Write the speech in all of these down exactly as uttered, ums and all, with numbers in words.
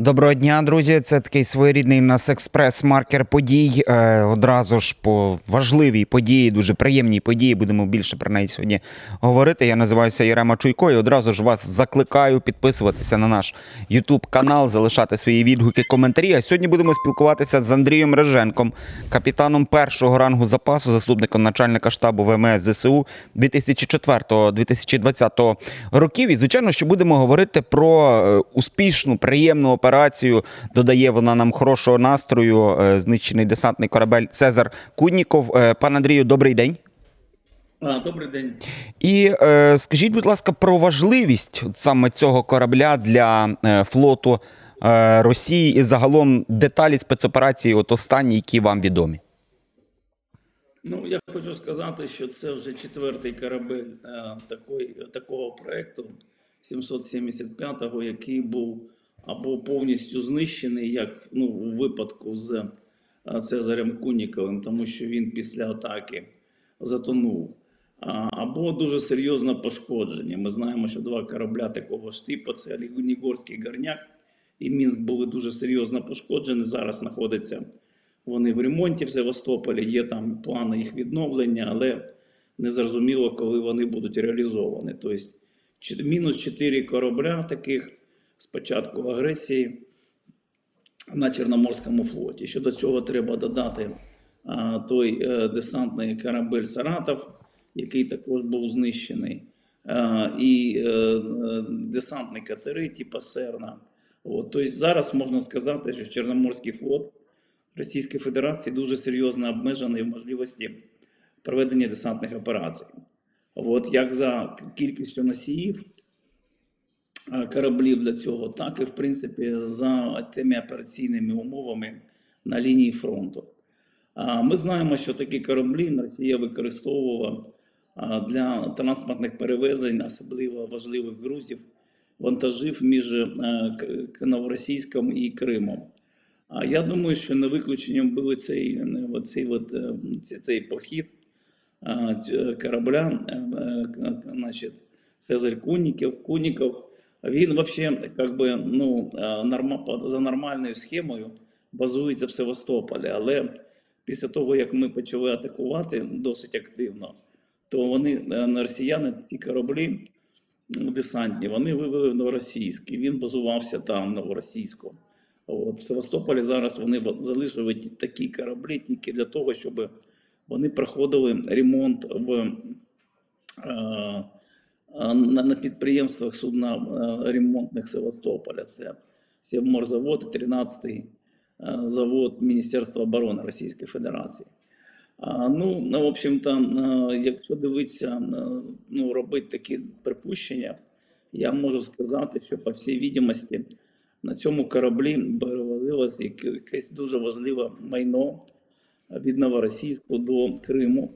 Доброго дня, друзі. Це такий своєрідний у нас експрес-маркер подій. Е, одразу ж по важливій події, дуже приємній події, будемо більше про неї сьогодні говорити. Я називаюся Ярема Чуйко і одразу ж вас закликаю підписуватися на наш ютуб-канал, залишати свої відгуки, коментарі. А сьогодні будемо спілкуватися з Андрієм Риженком, капітаном першого рангу запасу, заступником начальника штабу ВМС ЗСУ дві тисячі четвертого - дві тисячі двадцятого років. І, звичайно, що будемо говорити про успішну, приємну операцію. Операцію. Додає вона нам хорошого настрою. Знищений десантний корабель «Цезар Куніков». Пан Андрію, добрий день. А, добрий день. І е, скажіть, будь ласка, про важливість саме цього корабля для флоту е, Росії і загалом деталі спецоперації, от останні, які вам відомі. Ну, я хочу сказати, що це вже четвертий корабель е, такої, такого проєкту сімсот сімдесят п'ятого, який був або повністю знищений, як ну, у випадку з Цезарем Куніковим, тому що він після атаки затонув, або дуже серйозно пошкоджені. Ми знаємо, що два корабля такого ж типу, це Олег Інгорський, Горняк і Мінськ, були дуже серйозно пошкоджені. Зараз знаходяться вони в ремонті в Севастополі, є там плани їх відновлення, але незрозуміло, коли вони будуть реалізовані. Тобто мінус чотири корабля таких з початку агресії на Чорноморському флоті. Щодо цього треба додати а, той е, десантний корабель «Саратов», який також був знищений, а, і е, десантні катери типу «Серна». От, тобто зараз можна сказати, що Чорноморський флот Російської Федерації дуже серйозно обмежений в можливості проведення десантних операцій. От, як за кількістю носіїв кораблів для цього, так і, в принципі, за тими операційними умовами на лінії фронту. Ми знаємо, що такі кораблі Росія використовувала для транспортних перевезень, особливо важливих грузів, вантажів між Новоросійськом і Кримом. Я думаю, що не виключенням був цей, цей, цей похід корабля, значить, Цезар Куніков, Куніков. Він вообще как бы, ну, норма, за нормальною схемою базується в Севастополі, але після того, як ми почали атакувати досить активно, то вони, росіяни, ці кораблі десантні, вони вивели в Новоросійський, він базувався там, в Новоросійську. От, в Севастополі зараз вони залишили такі кораблі тільки для того, щоб вони проходили ремонт в... Е на підприємствах судноремонтних Севастополя. Це Севморзавод, тринадцятий завод Міністерства оборони Російської Федерації. Ну, в общем-то, якщо дивитися, ну, робити такі припущення, я можу сказати, що, по всій відомості, на цьому кораблі перевозилось якесь дуже важливе майно від Новоросійську до Криму.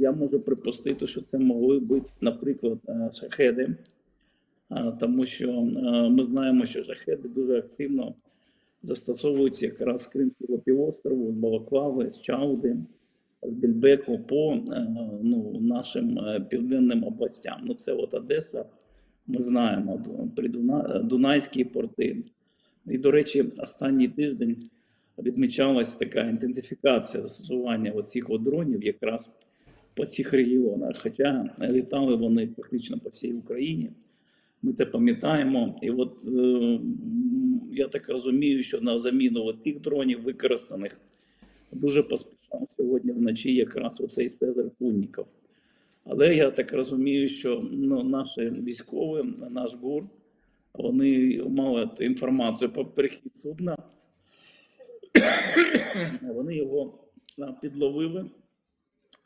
Я можу припустити, що це могли бути, наприклад, шахеди, тому що ми знаємо, що шахеди дуже активно застосовуються якраз з Кримського півострову, з Балаклави, з Чауди, з Більбеку по ну, нашим південним областям. Ну, це от Одеса, ми знаємо, Дунайські порти. І, до речі, останній тиждень відмічалася така інтенсифікація застосування цих дронів якраз по цих регіонах, хоча літали вони практично по всій Україні, ми це пам'ятаємо. І от е, я так розумію, що на заміну тих дронів використаних дуже поспішав сьогодні вночі якраз оцей Цезар Куніков. Але я так розумію, що ну, наші військові, наш ГУР, вони мали інформацію про перехід судна, вони його підловили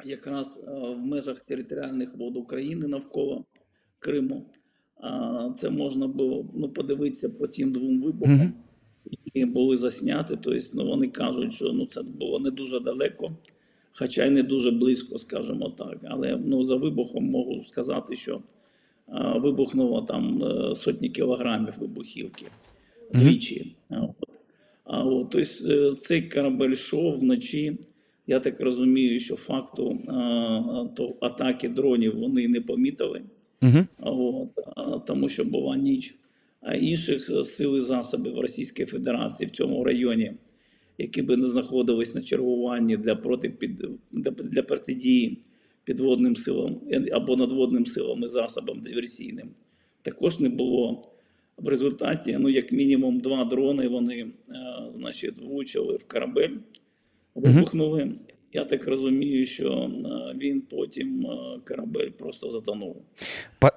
якраз в межах територіальних вод України навколо Криму. Це можна було ну, подивитися по тим двом вибухам, mm-hmm. які були засняти. Тобто, ну, вони кажуть, що ну, це було не дуже далеко, хоча й не дуже близько, скажімо так. Але ну, за вибухом можу сказати, що а, вибухнуло там сотні кілограмів вибухівки двічі. Mm-hmm. От. А, от. Тобто, цей корабель йшов вночі. Я так розумію, що факту а, то атаки дронів вони не помітили, uh-huh. от, а, тому що була ніч. інших сил і засобів Російської Федерації в цьому районі, які б не знаходились на чергуванні для, проти, під, для протидії підводним силам або надводним силам і засобам диверсійним, також не було. В результаті, ну, як мінімум, два дрони вони, значить, влучили в корабель, вибухнули. Угу. Я так розумію, що він потім, корабель просто затонув.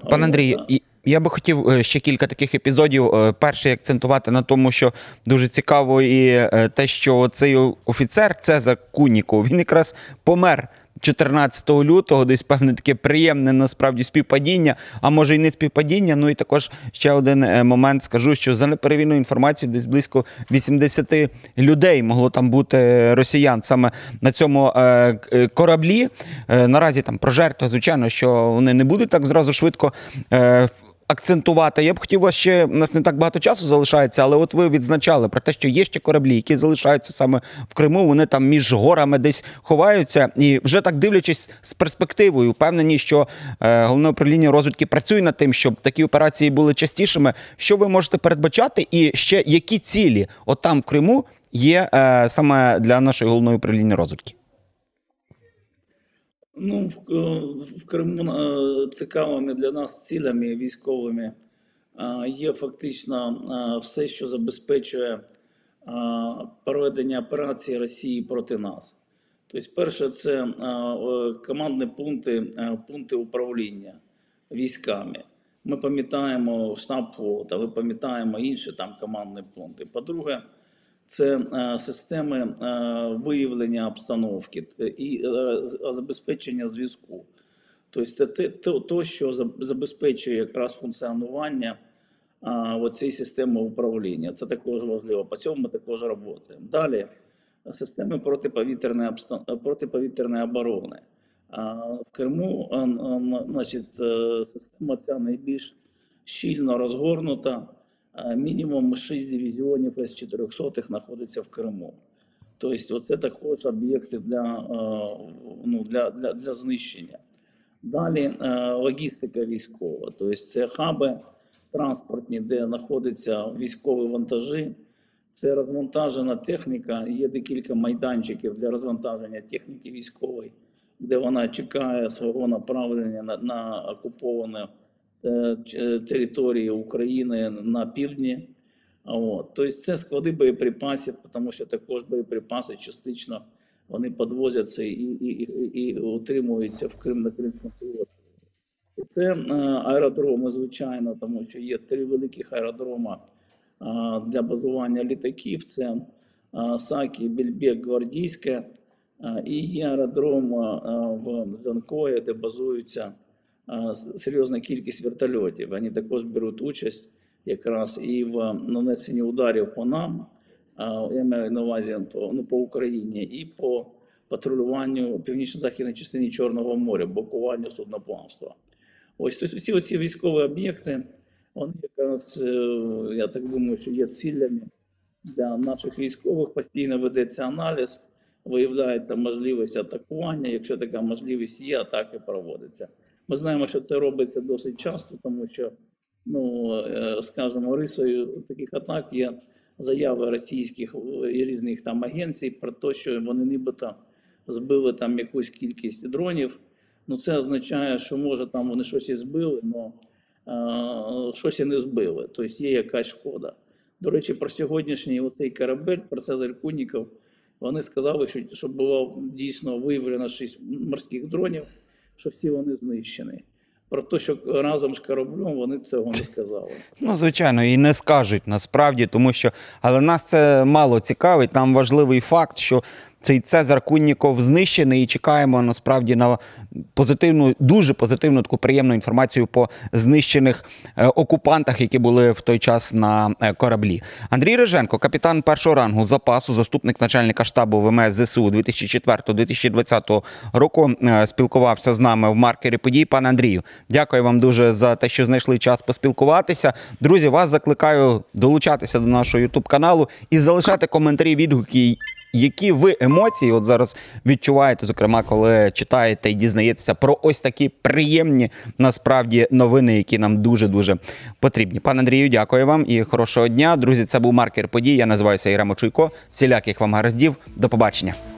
Пан Андрій, і... я би хотів ще кілька таких епізодів. Перший акцентувати на тому, що дуже цікаво і те, що цей офіцер Цезар Куніков, він якраз помер чотирнадцятого лютого, десь певне таке приємне насправді співпадіння, а може і не співпадіння. Ну і також ще один момент скажу, що за неперевіреною інформацією десь близько вісімдесят людей могло там бути росіян саме на цьому кораблі. Наразі там про жертви, звичайно, що вони не будуть так зразу швидко акцентувати. Я б хотів вас ще, у нас не так багато часу залишається, але от ви відзначали про те, що є ще кораблі, які залишаються саме в Криму, вони там між горами десь ховаються. І вже так дивлячись з перспективою, впевнені, що е, Головне управління розвідки працює над тим, щоб такі операції були частішими. Що ви можете передбачати і ще які цілі от там в Криму є е, саме для нашої Головної управління розвідки? Ну, в Криму цікавими для нас цілями військовими є фактично все, що забезпечує проведення операції Росії проти нас. Тобто, перше, це командні пункти, пункти управління військами. Ми пам'ятаємо штаб флота, ми пам'ятаємо інші там командні пункти. По-друге, це системи виявлення обстановки і забезпечення зв'язку. Тобто це те, що забезпечує якраз функціонування цієї системи управління. Це також важливо, по цьому ми також працюємо. Далі, системи протиповітряної, протиповітряної оборони. В Криму, значить, система ця найбільш щільно розгорнута. Мінімум шість дивізіонів із чотирьохсот знаходиться в Криму. Тобто це також об'єкти для, ну, для, для, для знищення. Далі логістика військова. Тобто це хаби транспортні, де знаходяться військові вантажі. Це розвантажена техніка. Є декілька майданчиків для розвантаження техніки військової, де вона чекає свого направлення на, на окуповане території України на півдні. От. Тобто це склади боєприпасів, тому що також боєприпаси частично вони підвозяться і, і, і, і утримуються в Крим на Кримському півострові. Це аеродроми, звичайно, тому що є три великих аеродроми для базування літаків. Це Сакі, Більбек, Гвардійське і є аеродром в Джанкої, де базуються серйозна кількість вертольотів. Вони також беруть участь якраз і в нанесенні ударів по нам, я маю на увазі, ну, по Україні, і по патрулюванню північно-західної частини Чорного моря, блокуванню судноплавства. Ось, тобто всі ці військові об'єкти, вони якраз, я так думаю, що є цілями для наших військових. Постійно ведеться аналіз, виявляється можливість атакування, якщо така можливість є, атаки проводяться. Ми знаємо, що це робиться досить часто, тому що, ну, скажімо, рисою таких атак є заяви російських і різних там агенцій про те, що вони нібито збили там якусь кількість дронів. Ну, це означає, що може там вони щось і збили, але щось і не збили. Тобто є якась шкода. До речі, про сьогоднішній оцей корабель, про Цезар Куніков, вони сказали, що, що було дійсно виявлено шість морських дронів, що всі вони знищені. Про те, що разом з кораблем, вони цього не сказали. Ну, звичайно, і не скажуть насправді, тому що... Але нас це мало цікавить, нам важливий факт, що цей Цезар Куніков знищений і чекаємо насправді на позитивну, дуже позитивну таку приємну інформацію по знищених окупантах, які були в той час на кораблі. Андрій Риженко, капітан першого рангу запасу, заступник начальника штабу ВМС ЗСУ дві тисячі четвертого - дві тисячі двадцятого року, спілкувався з нами в маркері подій. Пане Андрію, дякую вам дуже за те, що знайшли час поспілкуватися. Друзі, вас закликаю долучатися до нашого ютуб каналу і залишати коментарі, відгуки, які ви емоції от зараз відчуваєте, зокрема, коли читаєте і дізнаєтеся про ось такі приємні, насправді, новини, які нам дуже-дуже потрібні. Пане Андрію, дякую вам і хорошого дня. Друзі, це був «Маркер подій». Я називаюся Ярема Чуйко. Всіляких вам гараздів. До побачення.